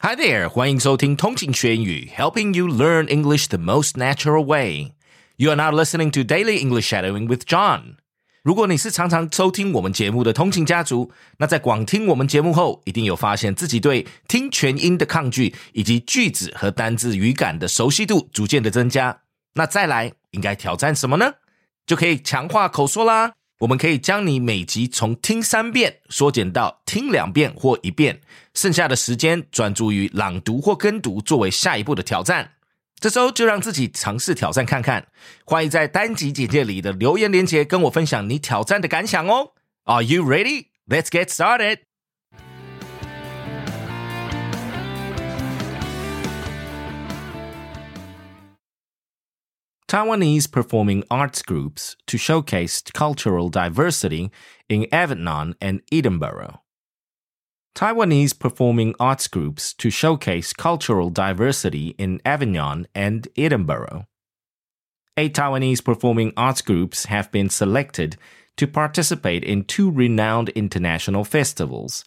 Hi there, 欢迎收听通勤学英语 helping you learn English the most natural way. You are now listening to Daily English Shadowing with John. 如果你是常常收听我们节目的通勤家族，那在广听我们节目后，一定有发现自己对听全音的抗拒，以及句子和单字语感的熟悉度逐渐的增加。那再来，应该挑战什么呢？就可以强化口说啦。我们可以将你每集从听3遍缩减到听2遍或1遍，剩下的时间专注于朗读或跟读作为下一步的挑战。这周就让自己尝试挑战看看，欢迎在单集简介里的留言连结跟我分享你挑战的感想哦。Are you ready? Let's get started! Taiwanese performing arts groups to showcase cultural diversity in Avignon and Edinburgh. Taiwanese performing arts groups to showcase cultural diversity in Avignon and Edinburgh. 8 Taiwanese performing arts groups have been selected to participate in 2 renowned international festivals,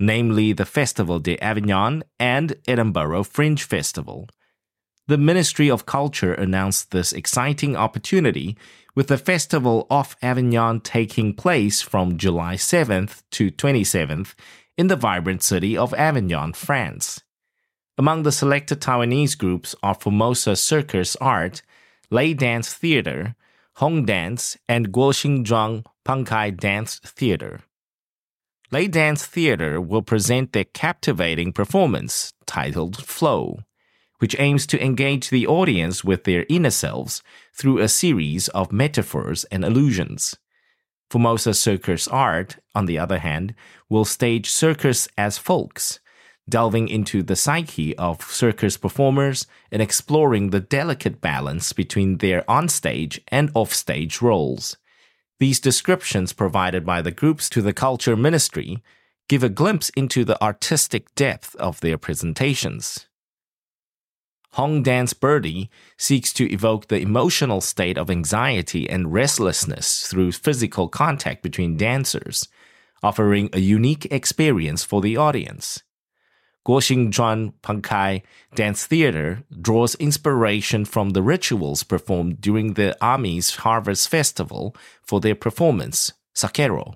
namely the Festival d'Avignon and Edinburgh Fringe Festival.The Ministry of Culture announced this exciting opportunity with the Festival Off Avignon taking place from July 7th to 27th in the vibrant city of Avignon, France. Among the selected Taiwanese groups are Formosa Circus Art, Lei Dance Theatre, Hong Dance, and Kuo-shin Chuang Pangkai Dance Theater. Lei Dance Theatre will present their captivating performance titled Flow.Which aims to engage the audience with their inner selves through a series of metaphors and allusions. Formosa Circus Art, on the other hand, will stage Circus As Folks, delving into the psyche of circus performers and exploring the delicate balance between their onstage and offstage roles. These descriptions provided by the groups to the Culture Ministry give a glimpse into the artistic depth of their presentations.Hong Dance Birdie seeks to evoke the emotional state of anxiety and restlessness through physical contact between dancers, offering a unique experience for the audience. Kuo-shin Chuang Pangkai Dance Theater draws inspiration from the rituals performed during the Army's Harvest Festival for their performance, Sakero.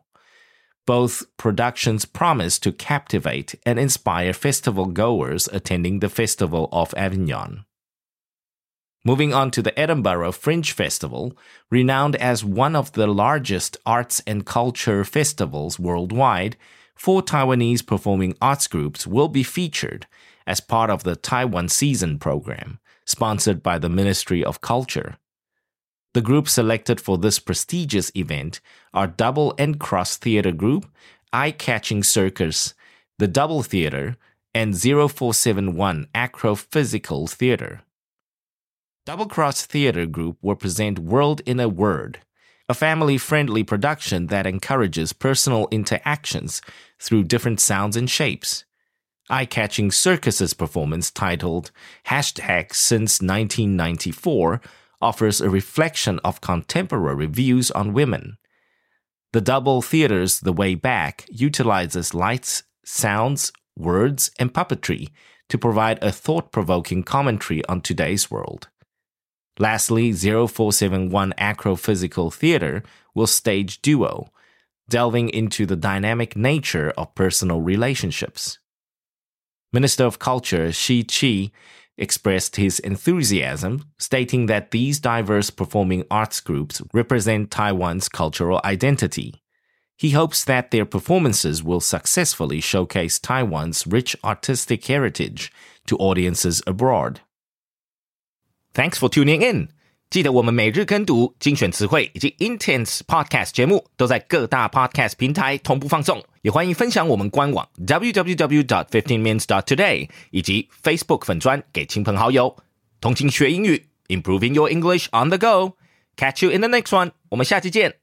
Both productions promise to captivate and inspire festival-goers attending the Festival of Avignon. Moving on to the Edinburgh Fringe Festival, renowned as one of the largest arts and culture festivals worldwide, 4 Taiwanese performing arts groups will be featured as part of the Taiwan Season program, sponsored by the Ministry of Culture.The groups selected for this prestigious event are Double and Cross Theatre Group, Eye Catching Circus, The Double Theatre, and 0471 Acrophysical Theatre. Double Cross Theatre Group will present World in a Word, a family-friendly production that encourages personal interactions through different sounds and shapes. Eye-Catching Circus's performance titled Hashtag Since 1994offers a reflection of contemporary views on women. The Double Theatre's The Way Back utilizes lights, sounds, words, and puppetry to provide a thought-provoking commentary on today's world. Lastly, 0471 Acrophysical Theatre will stage Duo, delving into the dynamic nature of personal relationships. Minister of Culture Shi Qi expressed his enthusiasm, stating that these diverse performing arts groups represent Taiwan's cultural identity. He hopes that their performances will successfully showcase Taiwan's rich artistic heritage to audiences abroad. Thanks for tuning in. 记得我们每日跟读、精选词汇以及 Intense Podcast 节目都在各大 Podcast 平台同步放送。也欢迎分享我们官网 www.15minutes.today 以及 Facebook 粉专给亲朋好友。同情学英语 Improving your English on the go. Catch you in the next one. 我们下期见。